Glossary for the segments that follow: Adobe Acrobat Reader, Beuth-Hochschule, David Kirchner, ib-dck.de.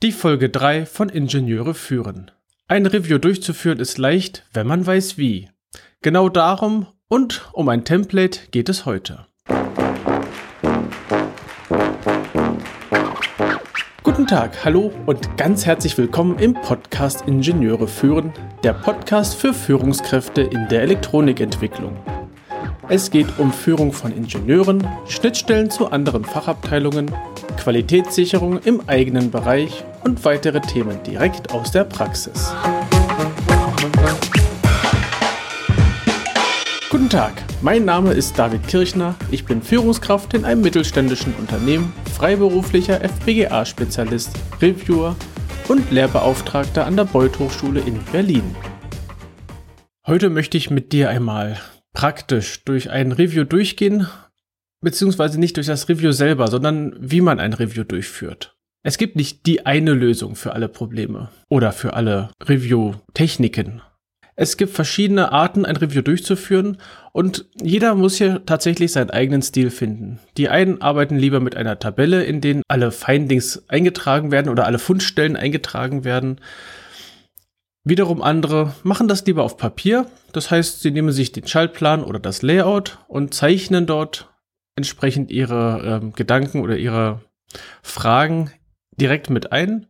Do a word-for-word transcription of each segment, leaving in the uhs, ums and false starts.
Die Folge drei von Ingenieure führen. Ein Review durchzuführen ist leicht, wenn man weiß wie. Genau darum und um ein Template geht es heute. Guten Tag, hallo und ganz herzlich willkommen im Podcast Ingenieure führen, der Podcast für Führungskräfte in der Elektronikentwicklung. Es geht um Führung von Ingenieuren, Schnittstellen zu anderen Fachabteilungen, Qualitätssicherung im eigenen Bereich und weitere Themen direkt aus der Praxis. Guten Tag, mein Name ist David Kirchner, ich bin Führungskraft in einem mittelständischen Unternehmen, freiberuflicher F B G A-Spezialist, Reviewer und Lehrbeauftragter an der Beuth-Hochschule in Berlin. Heute möchte ich mit dir einmal praktisch durch ein Review durchgehen, beziehungsweise nicht durch das Review selber, sondern wie man ein Review durchführt. Es gibt nicht die eine Lösung für alle Probleme oder für alle Review-Techniken. Es gibt verschiedene Arten, ein Review durchzuführen und jeder muss hier tatsächlich seinen eigenen Stil finden. Die einen arbeiten lieber mit einer Tabelle, in denen alle Findings eingetragen werden oder alle Fundstellen eingetragen werden. Wiederum andere machen das lieber auf Papier, das heißt, sie nehmen sich den Schaltplan oder das Layout und zeichnen dort entsprechend ihre äh, Gedanken oder ihre Fragen direkt mit ein.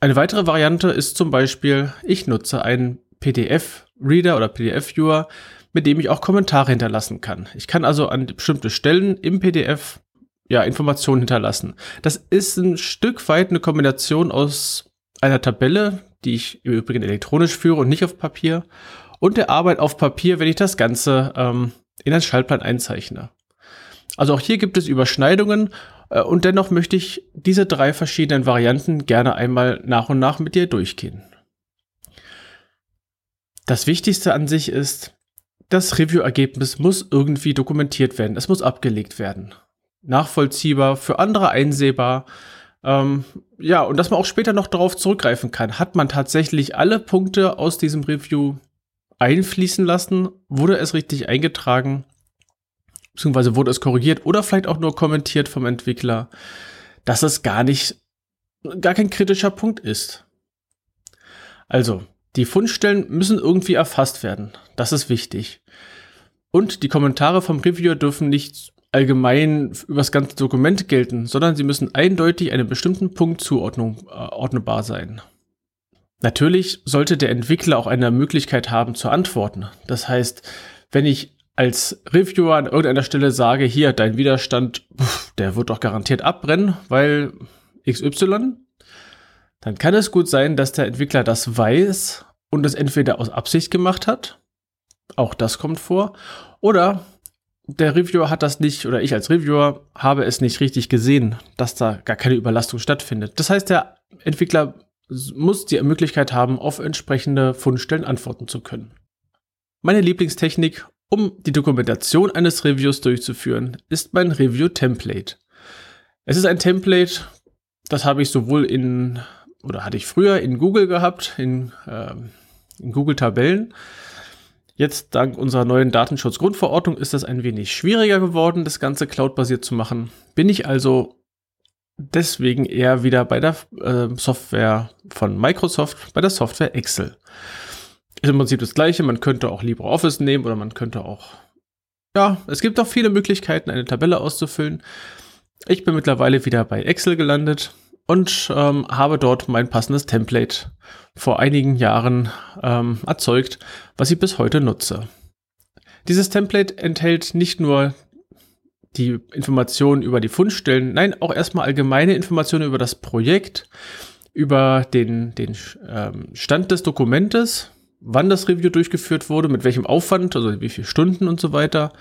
Eine weitere Variante ist zum Beispiel, ich nutze einen P D F-Reader oder P D F-Viewer, mit dem ich auch Kommentare hinterlassen kann. Ich kann also an bestimmte Stellen im P D F ja, Informationen hinterlassen. Das ist ein Stück weit eine Kombination aus einer Tabelle, die ich im Übrigen elektronisch führe und nicht auf Papier, und der Arbeit auf Papier, wenn ich das Ganze ähm, in einen Schaltplan einzeichne. Also auch hier gibt es Überschneidungen äh, und dennoch möchte ich diese drei verschiedenen Varianten gerne einmal nach und nach mit dir durchgehen. Das Wichtigste an sich ist, das Review-Ergebnis muss irgendwie dokumentiert werden, es muss abgelegt werden. Nachvollziehbar, für andere einsehbar. Ähm, ja, und dass man auch später noch darauf zurückgreifen kann. Hat man tatsächlich alle Punkte aus diesem Review einfließen lassen? Wurde es richtig eingetragen? Beziehungsweise wurde es korrigiert oder vielleicht auch nur kommentiert vom Entwickler, dass es gar nicht, gar kein kritischer Punkt ist. Also, die Fundstellen müssen irgendwie erfasst werden. Das ist wichtig. Und die Kommentare vom Reviewer dürfen nicht allgemein über das ganze Dokument gelten, sondern sie müssen eindeutig einem bestimmten Punkt zuordnbar äh, sein. Natürlich sollte der Entwickler auch eine Möglichkeit haben zu antworten. Das heißt, wenn ich als Reviewer an irgendeiner Stelle sage, hier, dein Widerstand, pf, der wird doch garantiert abbrennen, weil X Y, dann kann es gut sein, dass der Entwickler das weiß und es entweder aus Absicht gemacht hat, auch das kommt vor, oder der Reviewer hat das nicht, oder ich als Reviewer habe es nicht richtig gesehen, dass da gar keine Überlastung stattfindet. Das heißt, der Entwickler muss die Möglichkeit haben, auf entsprechende Fundstellen antworten zu können. Meine Lieblingstechnik, um die Dokumentation eines Reviews durchzuführen, ist mein Review-Template. Es ist ein Template, das habe ich sowohl in, oder hatte ich früher in Google gehabt, in, äh, in Google-Tabellen. Jetzt, dank unserer neuen Datenschutzgrundverordnung, ist das ein wenig schwieriger geworden, das Ganze cloudbasiert zu machen. Bin ich also deswegen eher wieder bei der äh, Software von Microsoft, bei der Software Excel. Ist im Prinzip das Gleiche, man könnte auch LibreOffice nehmen oder man könnte auch... Ja, es gibt auch viele Möglichkeiten, eine Tabelle auszufüllen. Ich bin mittlerweile wieder bei Excel gelandet und ähm, habe dort mein passendes Template vor einigen Jahren ähm, erzeugt, was ich bis heute nutze. Dieses Template enthält nicht nur die Informationen über die Fundstellen, nein, auch erstmal allgemeine Informationen über das Projekt, über den, den ähm, Stand des Dokumentes, wann das Review durchgeführt wurde, mit welchem Aufwand, also wie viele Stunden und so weiter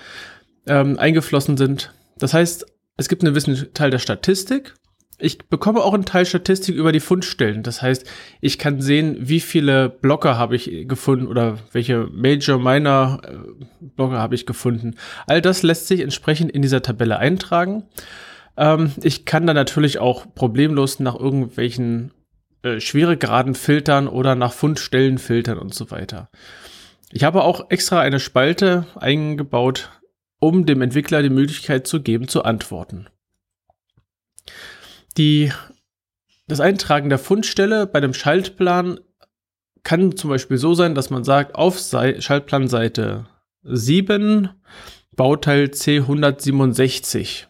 ähm, eingeflossen sind. Das heißt, es gibt einen gewissen Teil der Statistik. Ich bekomme auch einen Teil Statistik über die Fundstellen. Das heißt, ich kann sehen, wie viele Blocker habe ich gefunden oder welche Major, Minor Blocker habe ich gefunden. All das lässt sich entsprechend in dieser Tabelle eintragen. Ähm, ich kann da natürlich auch problemlos nach irgendwelchen äh, Schweregraden filtern oder nach Fundstellen filtern und so weiter. Ich habe auch extra eine Spalte eingebaut, um dem Entwickler die Möglichkeit zu geben, zu antworten. Die Das Eintragen der Fundstelle bei dem Schaltplan kann zum Beispiel so sein, dass man sagt, auf Sei- Schaltplanseite sieben, Bauteil C hundertsiebenundsechzig.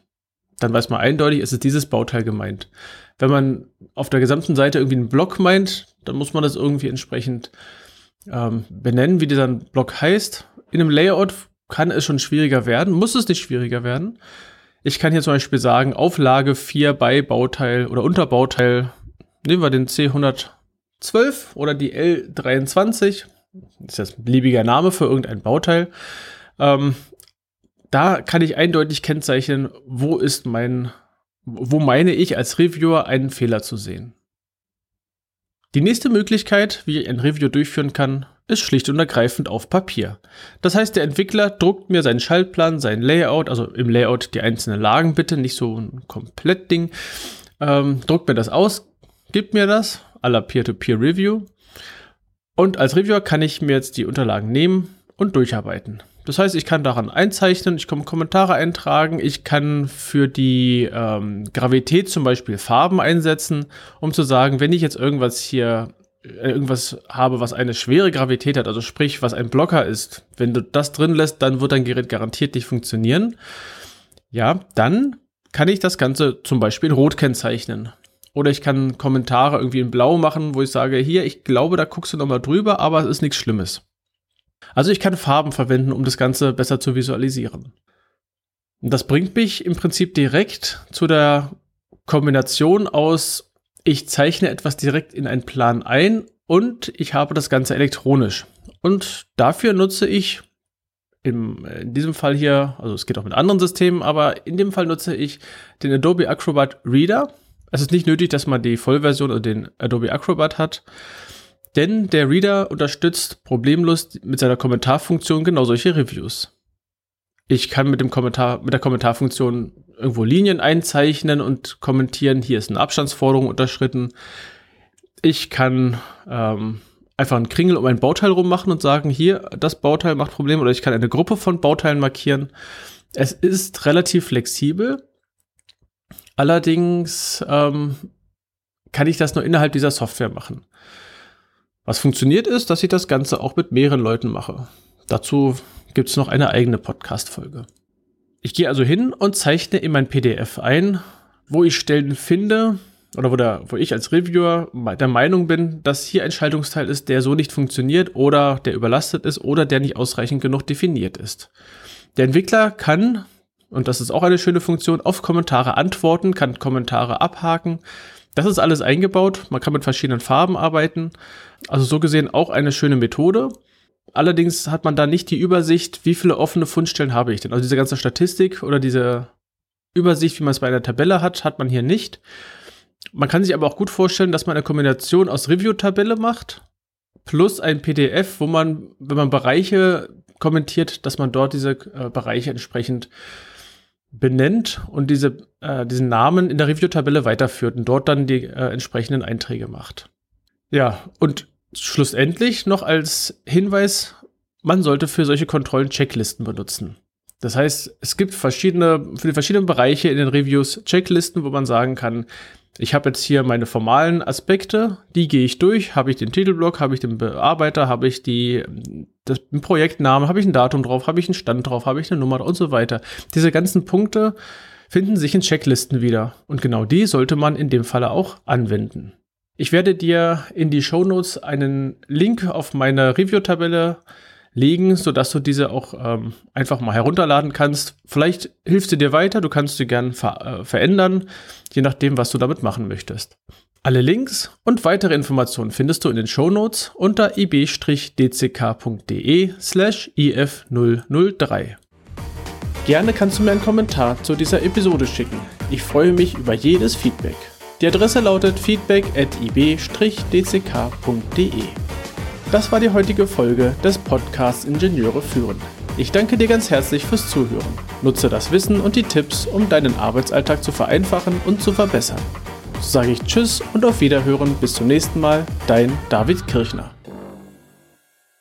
Dann weiß man eindeutig, es ist dieses Bauteil gemeint. Wenn man auf der gesamten Seite irgendwie einen Block meint, dann muss man das irgendwie entsprechend ähm, benennen, wie dieser Block heißt. In einem Layout kann es schon schwieriger werden, muss es nicht schwieriger werden. Ich kann hier zum Beispiel sagen, Auflage vier bei Bauteil oder Unterbauteil, nehmen wir den C hundertzwölf oder die L dreiundzwanzig, das ist jetzt ein beliebiger Name für irgendein Bauteil. Ähm, da kann ich eindeutig kennzeichnen, wo ist mein, wo meine ich als Reviewer einen Fehler zu sehen. Die nächste Möglichkeit, wie ich ein Review durchführen kann, ist schlicht und ergreifend auf Papier. Das heißt, der Entwickler druckt mir seinen Schaltplan, sein Layout, also im Layout die einzelnen Lagen bitte, nicht so ein Komplettding, ähm, druckt mir das aus, gibt mir das, à la Peer-to-Peer-Review. Und als Reviewer kann ich mir jetzt die Unterlagen nehmen und durcharbeiten. Das heißt, ich kann daran einzeichnen, ich kann Kommentare eintragen, ich kann für die ähm, Gravität zum Beispiel Farben einsetzen, um zu sagen, wenn ich jetzt irgendwas hier, äh, irgendwas habe, was eine schwere Gravität hat, also sprich, was ein Blocker ist, wenn du das drin lässt, dann wird dein Gerät garantiert nicht funktionieren. Ja, dann kann ich das Ganze zum Beispiel in Rot kennzeichnen. Oder ich kann Kommentare irgendwie in Blau machen, wo ich sage, hier, ich glaube, da guckst du nochmal drüber, aber es ist nichts Schlimmes. Also ich kann Farben verwenden, um das Ganze besser zu visualisieren. Und das bringt mich im Prinzip direkt zu der Kombination aus, ich zeichne etwas direkt in einen Plan ein und ich habe das Ganze elektronisch. Und dafür nutze ich, im, in diesem Fall hier, also es geht auch mit anderen Systemen, aber in dem Fall nutze ich den Adobe Acrobat Reader. Es ist nicht nötig, dass man die Vollversion oder den Adobe Acrobat hat. Denn der Reader unterstützt problemlos mit seiner Kommentarfunktion genau solche Reviews. Ich kann mit dem Kommentar, mit der Kommentarfunktion irgendwo Linien einzeichnen und kommentieren, hier ist eine Abstandsforderung unterschritten. Ich kann ähm, einfach einen Kringel um ein Bauteil rummachen und sagen, hier, das Bauteil macht Probleme, oder ich kann eine Gruppe von Bauteilen markieren. Es ist relativ flexibel. Allerdings ähm, kann ich das nur innerhalb dieser Software machen. Was funktioniert ist, dass ich das Ganze auch mit mehreren Leuten mache. Dazu gibt es noch eine eigene Podcast-Folge. Ich gehe also hin und zeichne in mein P D F ein, wo ich Stellen finde oder wo, der, wo ich als Reviewer der Meinung bin, dass hier ein Schaltungsteil ist, der so nicht funktioniert oder der überlastet ist oder der nicht ausreichend genug definiert ist. Der Entwickler kann, und das ist auch eine schöne Funktion, auf Kommentare antworten, kann Kommentare abhaken. Das ist alles eingebaut, man kann mit verschiedenen Farben arbeiten, also so gesehen auch eine schöne Methode. Allerdings hat man da nicht die Übersicht, wie viele offene Fundstellen habe ich denn. Also diese ganze Statistik oder diese Übersicht, wie man es bei einer Tabelle hat, hat man hier nicht. Man kann sich aber auch gut vorstellen, dass man eine Kombination aus Review-Tabelle macht plus ein P D F, wo man, wenn man Bereiche kommentiert, dass man dort diese äh, Bereiche entsprechend benennt und diese, äh, diesen Namen in der Review-Tabelle weiterführt und dort dann die äh, entsprechenden Einträge macht. Ja, und schlussendlich noch als Hinweis, man sollte für solche Kontrollen Checklisten benutzen. Das heißt, es gibt verschiedene, für die verschiedenen Bereiche in den Reviews Checklisten, wo man sagen kann, ich habe jetzt hier meine formalen Aspekte, die gehe ich durch, habe ich den Titelblock, habe ich den Bearbeiter, habe ich die, das, den Projektnamen, habe ich ein Datum drauf, habe ich einen Stand drauf, habe ich eine Nummer und so weiter. Diese ganzen Punkte finden sich in Checklisten wieder und genau die sollte man in dem Falle auch anwenden. Ich werde dir in die Shownotes einen Link auf meine Review-Tabelle legen, sodass du diese auch ähm, einfach mal herunterladen kannst. Vielleicht hilft sie dir weiter, du kannst sie gern ver- äh, verändern, je nachdem, was du damit machen möchtest. Alle Links und weitere Informationen findest du in den Shownotes unter ib-dck.de slash if003. Gerne kannst du mir einen Kommentar zu dieser Episode schicken. Ich freue mich über jedes Feedback. Die Adresse lautet feedback at ib-dck.de. Das war die heutige Folge des Podcasts Ingenieure führen. Ich danke dir ganz herzlich fürs Zuhören. Nutze das Wissen und die Tipps, um deinen Arbeitsalltag zu vereinfachen und zu verbessern. So sage ich Tschüss und auf Wiederhören. Bis zum nächsten Mal. Dein David Kirchner.